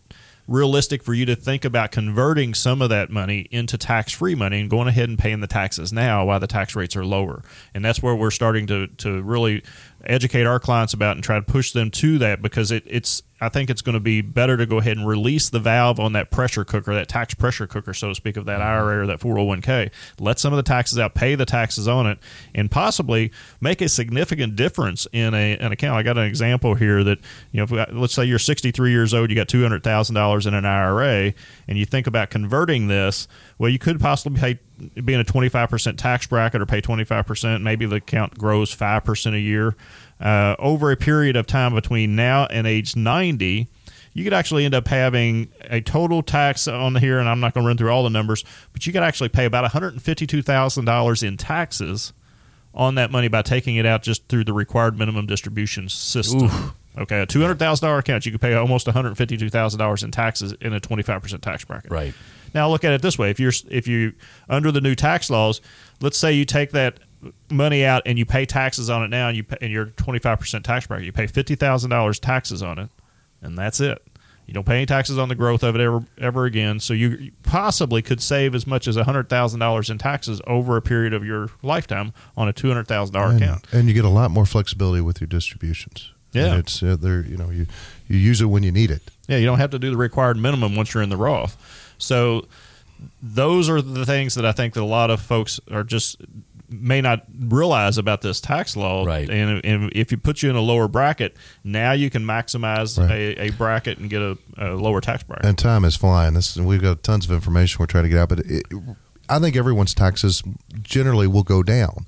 realistic for you to think about converting some of that money into tax-free money and going ahead and paying the taxes now while the tax rates are lower? And that's where we're starting to to really educate our clients about and try to push them to that, because it, it's I think it's going to be better to go ahead and release the valve on that pressure cooker, that tax pressure cooker, so to speak, of that I R A or that four oh one k. Let some of the taxes out, pay the taxes on it, and possibly make a significant difference in a, an account. I got an example here that, you know, if we got, let's say you're sixty-three years old, you got two hundred thousand dollars in an I R A, and you think about converting this, well, you could possibly pay, be in a twenty-five percent tax bracket or pay twenty-five percent. Maybe the account grows five percent a year. Uh, over a period of time between now and age ninety, you could actually end up having a total tax on here, and I'm not going to run through all the numbers, but you could actually pay about one hundred fifty-two thousand dollars in taxes on that money by taking it out just through the required minimum distribution system. Oof. Okay, a two hundred thousand dollars account, you could pay almost one hundred fifty-two thousand dollars in taxes in a twenty-five percent tax bracket. Right. Now look at it this way: if you're if you under the new tax laws, let's say you take that money out and you pay taxes on it now, and you pay, and you're twenty-five percent tax bracket, you pay fifty thousand dollars taxes on it, and that's it. You don't pay any taxes on the growth of it ever ever again. So you possibly could save as much as one hundred thousand dollars in taxes over a period of your lifetime on a two hundred thousand dollars account, and you get a lot more flexibility with your distributions. Yeah, and it's uh, there. You know, you you use it when you need it. Yeah, you don't have to do the required minimum once you're in the Roth. So those are the things that I think that a lot of folks are just may not realize about this tax law. Right. And, and if you put you in a lower bracket, now you can maximize right. a, a bracket and get a, a lower tax bracket. And time is flying. This is, we've got tons of information we're trying to get out, but it, I think everyone's taxes generally will go down.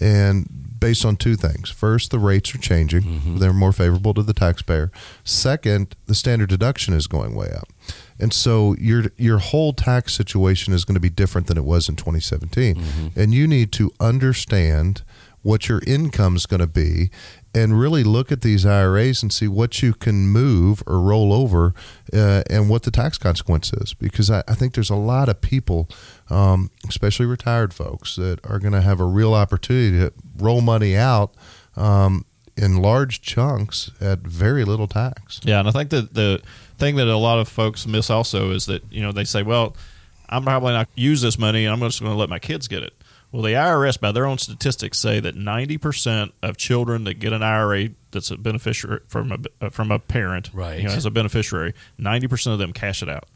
And based on two things. First, the rates are changing. Mm-hmm. They're more favorable to the taxpayer. Second, the standard deduction is going way up. And so your your whole tax situation is going to be different than it was in twenty seventeen. Mm-hmm. And you need to understand what your income is going to be and really look at these I R As and see what you can move or roll over uh, and what the tax consequence is. Because I, I think there's a lot of people, um, especially retired folks, that are going to have a real opportunity to roll money out um, in large chunks at very little tax. Yeah, and I think that the thing that a lot of folks miss also is that, you know, they say, well, I'm probably not use this money, and I'm just going to let my kids get it. Well, the I R S, by their own statistics, say that ninety percent of children that get an I R A that's a beneficiary from a from a parent, right, you know, as a beneficiary, ninety percent of them cash it out.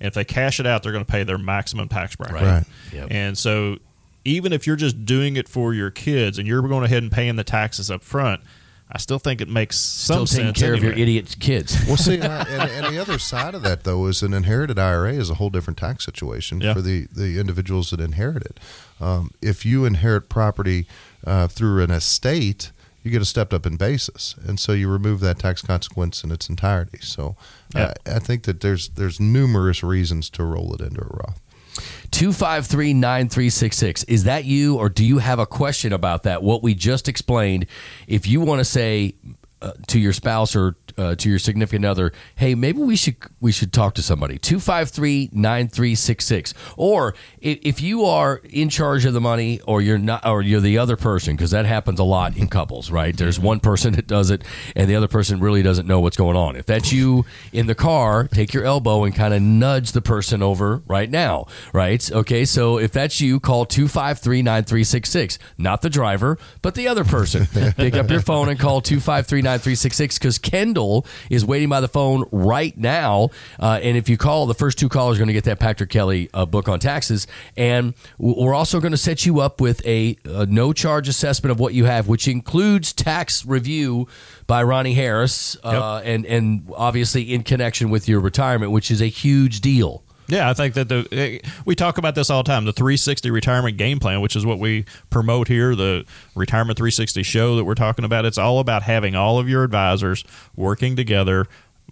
And if they cash it out, they're going to pay their maximum tax bracket. Right. Right. Yep. And so even if you're just doing it for your kids and you're going ahead and paying the taxes up front, I still think it makes some sense. Still taking care anyway. of your idiot's kids. Well, see, and, and the other side of that, though, is an inherited I R A is a whole different tax situation yeah. for the, the individuals that inherit it. Um, if you inherit property uh, through an estate, you get a stepped up in basis, and so you remove that tax consequence in its entirety. So yeah. I, I think that there's there's numerous reasons to roll it into a Roth. two five three, nine three six six. Is that you, or do you have a question about that, what we just explained? If you want to say uh, to your spouse or uh, to your significant other, hey, maybe we should we should talk to somebody. two five three, nine three six six. Or if, if you are in charge of the money, or you're not, or you're the other person, because that happens a lot in couples, right? There's one person that does it, and the other person really doesn't know what's going on. If that's you in the car, take your elbow and kind of nudge the person over right now, right? Okay, so if that's you, call two five three, nine three six six. Not the driver, but the other person. Pick up your phone and call two five three, nine three six six, because Kendall is waiting by the phone right now. Uh, and if you call, the first two callers are going to get that Patrick Kelly uh, book on taxes. And we're also going to set you up with a, a no-charge assessment of what you have, which includes tax review by Ronnie Harris, uh, yep. and, and obviously in connection with your retirement, which is a huge deal. Yeah, I think that the we talk about this all the time, the three sixty retirement game plan, which is what we promote here, the Retirement three sixty show that we're talking about. It's all about having all of your advisors working together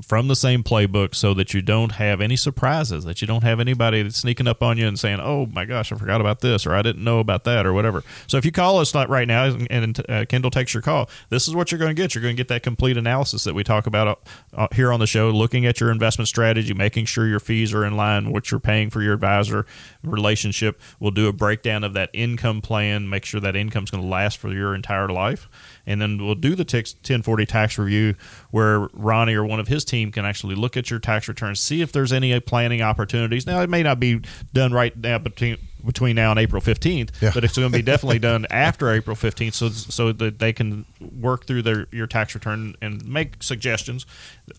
from the same playbook so that you don't have any surprises, that you don't have anybody that's sneaking up on you and saying, oh, my gosh, I forgot about this, or I didn't know about that, or whatever. So if you call us right now and, and uh, Kendall takes your call, this is what you're going to get. You're going to get that complete analysis that we talk about uh, here on the show, looking at your investment strategy, making sure your fees are in line, what you're paying for your advisor relationship. We'll do a breakdown of that income plan, make sure that income's going to last for your entire life. And then we'll do the ten forty tax review where Ronnie or one of his team can actually look at your tax returns, see if there's any planning opportunities. Now, it may not be done right now between between now and April fifteenth, yeah. but it's going to be definitely done after April fifteenth so so that they can work through their your tax return and make suggestions.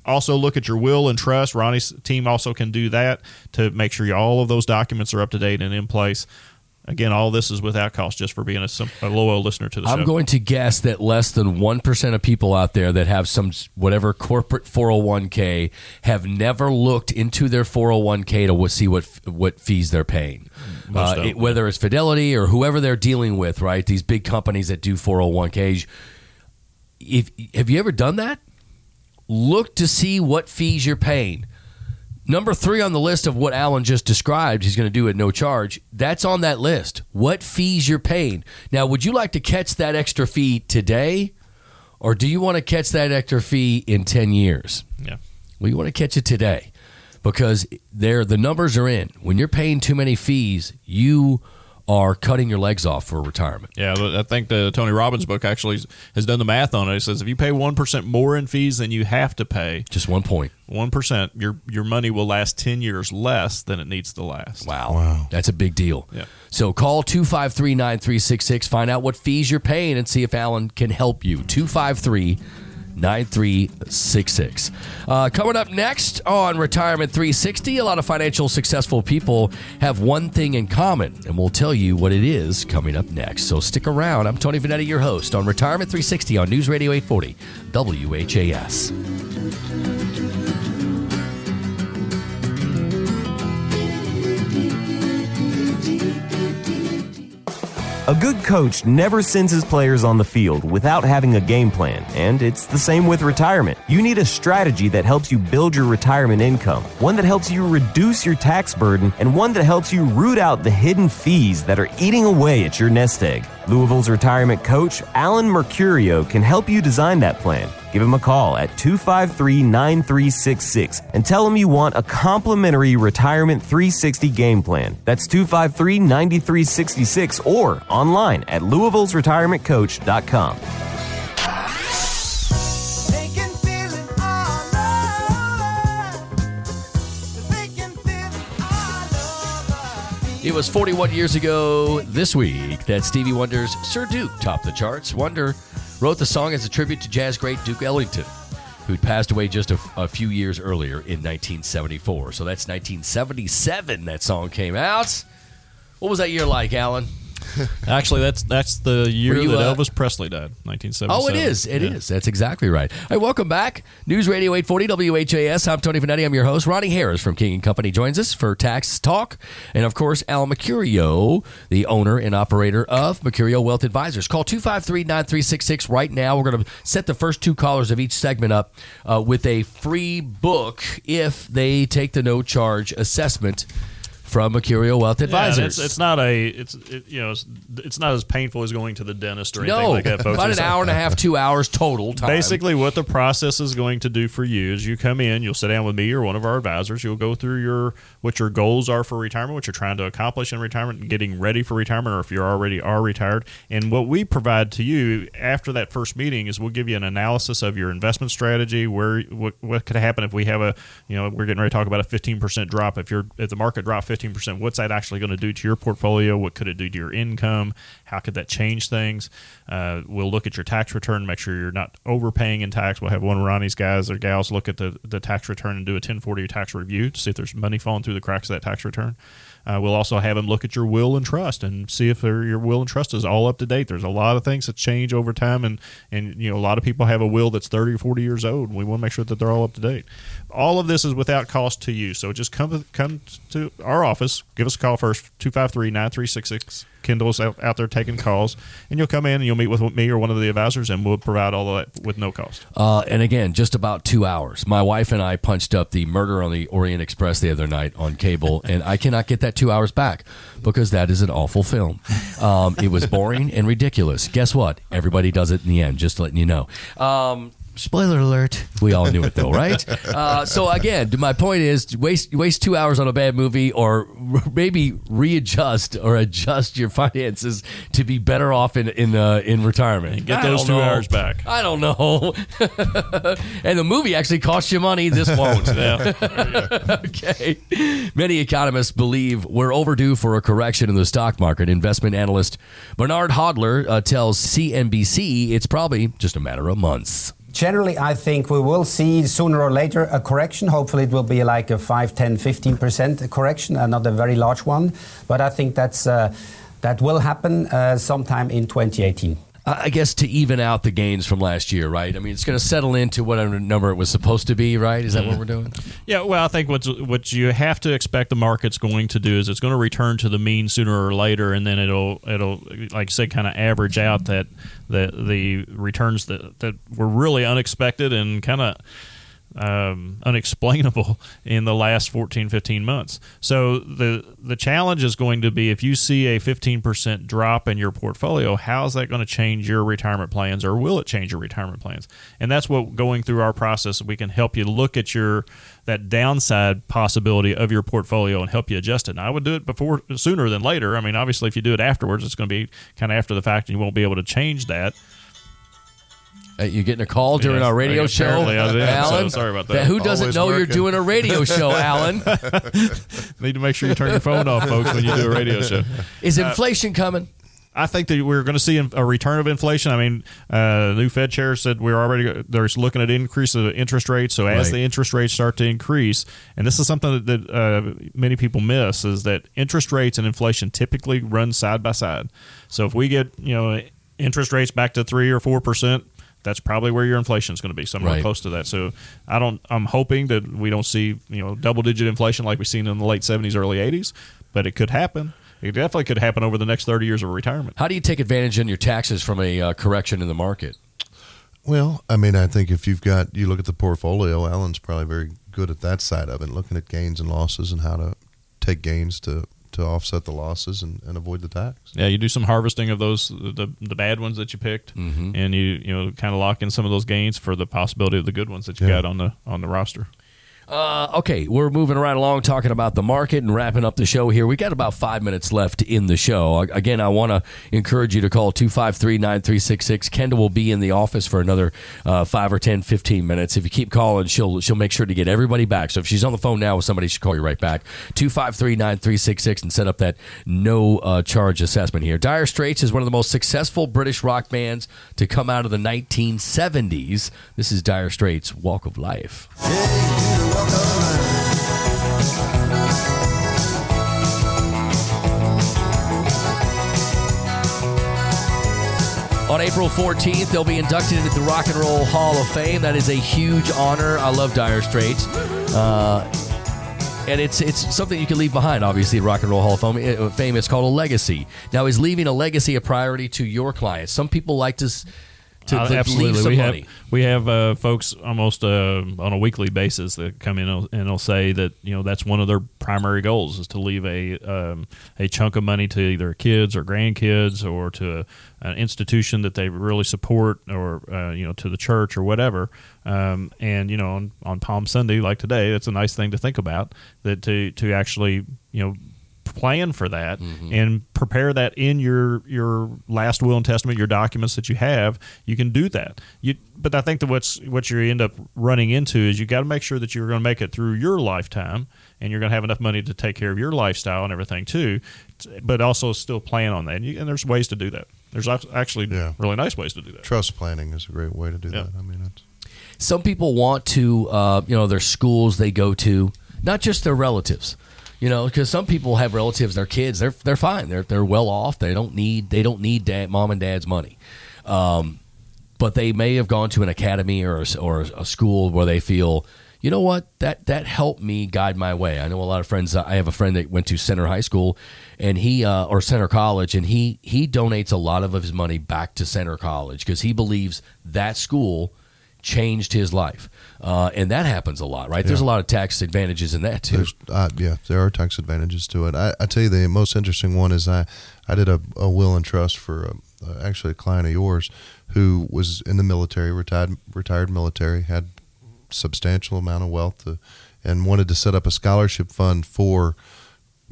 Also look at your will and trust. Ronnie's team also can do that to make sure all of those documents are up to date and in place. Again, all this is without cost, just for being a, a loyal listener to the I'm show. I'm going to guess that less than one percent of people out there that have some whatever corporate four oh one k have never looked into their four oh one k to see what what fees they're paying, uh, it, whether it's Fidelity or whoever they're dealing with, right? These big companies that do four oh one k's. If, have you ever done that? Look to see what fees you're paying. Number three on the list of what Alan just described, he's going to do at no charge, that's on that list. What fees you're paying. Now, would you like to catch that extra fee today, or do you want to catch that extra fee in ten years? Yeah. Well, you want to catch it today, because there the numbers are in. When you're paying too many fees, you are cutting your legs off for retirement. Yeah, I think the Tony Robbins book actually has done the math on it. It says if you pay one percent more in fees than you have to pay. Just one point. one percent, your your money will last ten years less than it needs to last. Wow. wow. That's a big deal. Yeah. So call two five three, nine three six six. Find out what fees you're paying and see if Alan can help you. two five three, nine three six six. Uh, coming up next on Retirement three sixty, a lot of financial successful people have one thing in common, and we'll tell you what it is coming up next. So stick around. I'm Tony Vanetti, your host, on Retirement three sixty on News Radio eight forty W H A S. A good coach never sends his players on the field without having a game plan, and it's the same with retirement. You need a strategy that helps you build your retirement income, one that helps you reduce your tax burden, and one that helps you root out the hidden fees that are eating away at your nest egg. Louisville's retirement coach, Alan Mercurio, can help you design that plan. Give him a call at two five three, nine three six six and tell him you want a complimentary Retirement three sixty game plan. That's two five three, nine three six six or online at Louisville's retirement coach dot com. It was forty-one years ago this week that Stevie Wonder's Sir Duke topped the charts. Wonder wrote the song as a tribute to jazz great Duke Ellington, who'd passed away just a, a few years earlier in nineteen seventy-four. So that's nineteen seventy-seven that song came out. What was that year like, Alan? Actually, that's that's the year you, that uh, Elvis Presley died, nineteen seventy-seven. Oh, it is. It yeah. is. That's exactly right. Hey, welcome back. News Radio eight forty W H A S. I'm Tony Vanetti. I'm your host. Ronnie Harris from King and Company joins us for Tax Talk. And, of course, Alan Mercurio, the owner and operator of Mercurio Wealth Advisors. Call two five three, nine three six six right now. We're going to set the first two callers of each segment up uh, with a free book if they take the no-charge assessment from Mercurio Wealth Advisors. Yeah, it's, it's not a it's it, you know it's, it's not as painful as going to the dentist or anything no, like that, folks. About an hour and a half, two hours total time. Basically, what the process is going to do for you is you come in, you'll sit down with me or one of our advisors, you'll go through your what your goals are for retirement, what you're trying to accomplish in retirement, getting ready for retirement, or if you already are retired. And what we provide to you after that first meeting is we'll give you an analysis of your investment strategy, where what, what could happen if we have a you know we're getting ready to talk about a fifteen percent drop. If you're if the market dropped fifteen percent, what's that actually going to do to your portfolio? What could it do to your income? How could that change things? Uh, we'll look at your tax return, make sure you're not overpaying in tax. We'll have one of Ronnie's guys or gals look at the, the tax return and do a ten forty tax review to see if there's money falling through the cracks of that tax return. Uh, we'll also have them look at your will and trust and see if your will and trust is all up to date. There's a lot of things that change over time, and, and you know a lot of people have a will that's thirty or forty years old. We want to make sure that they're all up to date. All of this is without cost to you, so just come come to our office. Give us a call first, two five three, nine three six six. Kendall's out, out there taking calls, and you'll come in and you'll meet with me or one of the advisors, and we'll provide all of that with no cost. Uh, and again, just about two hours. My wife and I punched up the Murder on the Orient Express the other night on cable, and I cannot get that two hours back because that is an awful film. Um, it was boring and ridiculous. Guess what? Everybody does it in the end, just letting you know. Um, Spoiler alert. We all knew it, though, right? Uh, so, again, my point is waste waste two hours on a bad movie, or maybe readjust or adjust your finances to be better off in in, uh, in retirement. And get those two know. hours back. I don't know. And the movie actually costs you money. This won't. Yeah. Okay. Many economists believe we're overdue for a correction in the stock market. Investment analyst Bernard Hodler uh, tells C N B C it's probably just a matter of months. Generally, I think we will see sooner or later a correction. Hopefully, it will be like a five, ten, fifteen percent correction, uh, not a very large one. But I think that's uh, that will happen uh, sometime in twenty eighteen. I guess to even out the gains from last year, right? I mean, it's going to settle into whatever number it was supposed to be, right? Is that what we're doing? Yeah, well, I think what's, what you have to expect the market's going to do is it's going to return to the mean sooner or later, and then it'll, it'll like I said, kind of average out that the the returns that, that were really unexpected and kind of Um, unexplainable in the last fourteen, fifteen months. So the the challenge is going to be if you see a fifteen percent drop in your portfolio, how's that going to change your retirement plans, or will it change your retirement plans? And that's what going through our process, we can help you look at your that downside possibility of your portfolio and help you adjust it. And I would do it before sooner than later. I mean, obviously, if you do it afterwards, it's going to be kind of after the fact and you won't be able to change that. Uh, you're getting a call during yes, our radio show, Alan. So sorry about that. Who doesn't Always know working. You're doing a radio show, Alan? Need to make sure you turn your phone off, folks, when you do a radio show. Is inflation uh, coming? I think that we're going to see a return of inflation. I mean, uh, the new Fed chair said we're already they're looking at increase of interest rates. So as right. the interest rates start to increase, and this is something that, that uh, many people miss, is that interest rates and inflation typically run side by side. So if we get you know interest rates back to three or four percent. That's probably where your inflation is going to be, somewhere right. close to that. So I don't. I'm hoping that we don't see you know double-digit inflation like we've seen in the late seventies, early eighties, but it could happen. It definitely could happen over the next thirty years of retirement. How do you take advantage in your taxes from a uh, correction in the market? Well, I mean, I think if you've got you look at the portfolio, Alan's probably very good at that side of it, looking at gains and losses and how to take gains to. to offset the losses and, and avoid the tax. Yeah, you do some harvesting of those the the bad ones that you picked, mm-hmm. and you you know kind of lock in some of those gains for the possibility of the good ones that you yeah. got on the on the roster. Uh, okay, we're moving right along talking about the market and wrapping up the show here. We got about five minutes left in the show. Again, I want to encourage you to call two five three, nine three six six. Kendall will be in the office for another uh, five or ten, fifteen minutes. If you keep calling, she'll she'll make sure to get everybody back. So if she's on the phone now with somebody, she'll call you right back. two five three, nine three six six and set up that no uh, charge assessment here. Dire Straits is one of the most successful British rock bands to come out of the nineteen seventies. This is Dire Straits' Walk of Life. Hey, walk of life. On April fourteenth, they'll be inducted into the Rock and Roll Hall of Fame. That is a huge honor. I love Dire Straits. Uh, and it's it's something you can leave behind, obviously, Rock and Roll Hall of Fame. It's called a legacy. Now, is leaving a legacy a priority to your clients? Some people like to... to uh, absolutely. Leave we have we have uh, folks almost uh, on a weekly basis that come in and they'll say that, you know, that's one of their primary goals is to leave a um, a chunk of money to either kids or grandkids or to a, an institution that they really support or uh, you know, to the church or whatever. Um, and you know, on, on Palm Sunday like today, that's a nice thing to think about, that to to actually, you know, plan for that mm-hmm. and prepare that in your your last will and testament, your documents that you have. You can do that. You, but I think that what's what you end up running into is you got to make sure that you're going to make it through your lifetime and you're going to have enough money to take care of your lifestyle and everything too, but also still plan on that. And, you, and there's ways to do that. There's actually yeah. really nice ways to do that. Trust planning is a great way to do yeah. that. I mean, it's... some people want to, uh, you know, their schools they go to, not just their relatives. You know, because some people have relatives, their kids, they're they're fine, they're they're well off, they don't need they don't need dad, mom and dad's money, um, but they may have gone to an academy or a, or a school where they feel, you know what, that that helped me guide my way. I know a lot of friends. I have a friend that went to Center High School, and he uh, or Center College, and he he donates a lot of his money back to Center College because he believes that school changed his life. Uh, and that happens a lot, right? Yeah. There's a lot of tax advantages in that too. Uh, yeah, there are tax advantages to it. I, I tell you, the most interesting one is I, I did a, a will and trust for a, uh, actually a client of yours who was in the military, retired, retired military, had substantial amount of wealth to, and wanted to set up a scholarship fund for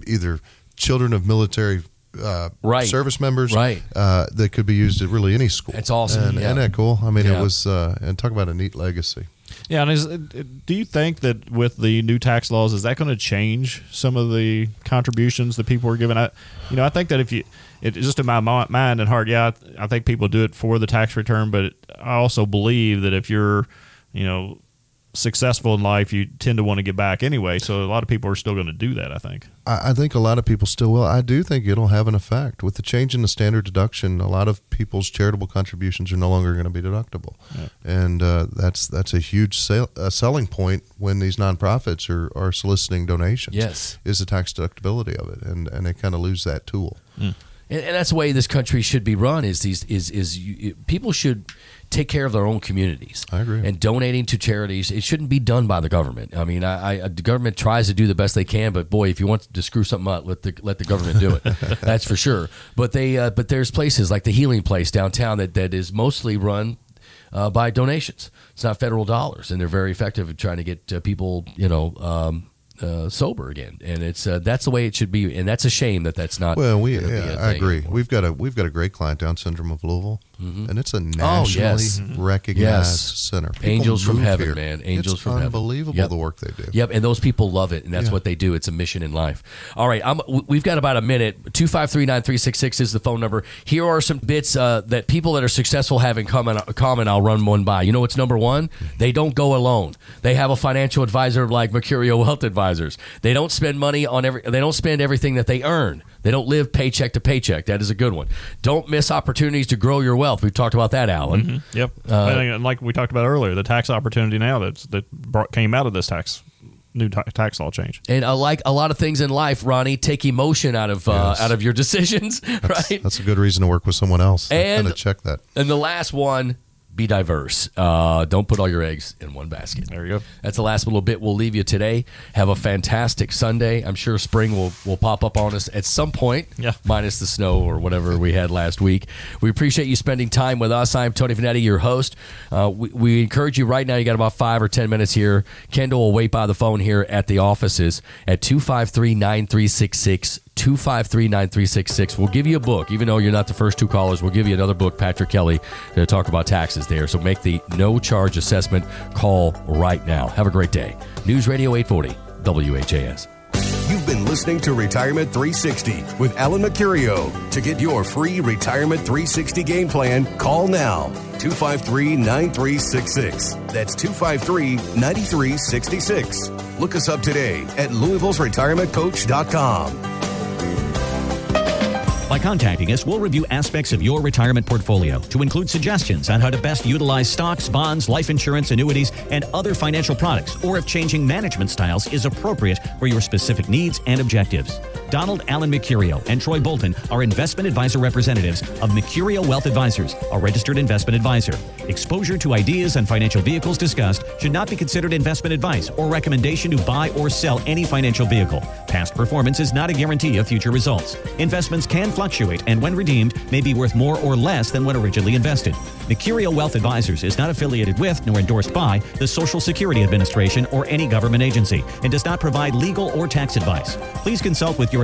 either children of military Uh, right. service members right. uh, that could be used at really any school. That's awesome. And, yeah. and that cool. I mean, yeah. it was, uh, and talk about a neat legacy. Yeah. And is, do you think that with the new tax laws, is that going to change some of the contributions that people are giving? I, you know, I think that if you, it just in my mind and heart, yeah, I, I think people do it for the tax return, but it, I also believe that if you're, you know, successful in life, you tend to want to get back anyway. So a lot of people are still going to do that, I think. I, I think a lot of people still will. I do think it'll have an effect. With the change in the standard deduction, a lot of people's charitable contributions are no longer going to be deductible. Yeah. And uh, that's that's a huge sale, a selling point when these nonprofits are, are soliciting donations. Yes. Is the tax deductibility of it. And, and they kind of lose that tool. Mm. And, and that's the way this country should be run is these is is you, people should take care of their own communities. I agree. And donating to charities, it shouldn't be done by the government. I mean, I, I the government tries to do the best they can, but boy, if you want to screw something up, let the let the government do it. That's for sure. But they uh, but there's places like the Healing Place downtown that, that is mostly run uh, by donations. It's not federal dollars, and they're very effective at trying to get uh, people, you know, um, uh, sober again. And it's uh, that's the way it should be, and that's a shame that that's not. Well, we yeah, I agree. Anymore. We've got a we've got a great client, Down Syndrome of Louisville. Mm-hmm. And it's a nationally oh, yes. recognized yes. center. People Angels from heaven, here. man. Angels it's from heaven. It's unbelievable yep. the work they do. Yep, and those people love it, and that's yeah. what they do. It's a mission in life. All right, I'm, we've got about a minute. two five three, nine three six six is the phone number. Here are some bits uh, that people that are successful have in common, common. I'll run one by. You know what's number one? They don't go alone. They have a financial advisor like Mercurio Wealth Advisors. They don't spend money on every. They don't spend everything that they earn. They don't live paycheck to paycheck. That is a good one. Don't miss opportunities to grow your wealth. We've talked about that, Alan. Mm-hmm. Yep. Uh, and like we talked about earlier, the tax opportunity now that's, that brought, came out of this tax new t- tax law change. And I like a lot of things in life, Ronnie, take emotion out of uh, yes. out of your decisions. That's, right. That's a good reason to work with someone else. And to check that. And the last one. Be diverse. Uh, don't put all your eggs in one basket. There you go. That's the last little bit we'll leave you today. Have a fantastic Sunday. I'm sure spring will, will pop up on us at some point, yeah. minus the snow or whatever we had last week. We appreciate you spending time with us. I'm Tony Vanetti, your host. Uh, we, we encourage you right now. You got about five or ten minutes here. Kendall will wait by the phone here at the offices at two five three, nine three six six. two five three, nine three six six. We'll give you a book. Even though you're not the first two callers, we'll give you another book, Patrick Kelly, to talk about taxes there. So make the no-charge assessment call right now. Have a great day. News Radio eight forty W H A S. You've been listening to Retirement three sixty with Alan Mercurio. To get your free Retirement three sixty game plan, call now. two five three, nine three six six. That's two five three, nine three six six. Look us up today at Louisville's Retirement Coach dot com. By contacting us, we'll review aspects of your retirement portfolio to include suggestions on how to best utilize stocks, bonds, life insurance, annuities, and other financial products, or if changing management styles is appropriate for your specific needs and objectives. Donald Alan Mercurio and Troy Bolton are investment advisor representatives of Mercurio Wealth Advisors, a registered investment advisor. Exposure to ideas and financial vehicles discussed should not be considered investment advice or recommendation to buy or sell any financial vehicle. Past performance is not a guarantee of future results. Investments can fluctuate and when redeemed may be worth more or less than when originally invested. Mercurio Wealth Advisors is not affiliated with nor endorsed by the Social Security Administration or any government agency and does not provide legal or tax advice. Please consult with your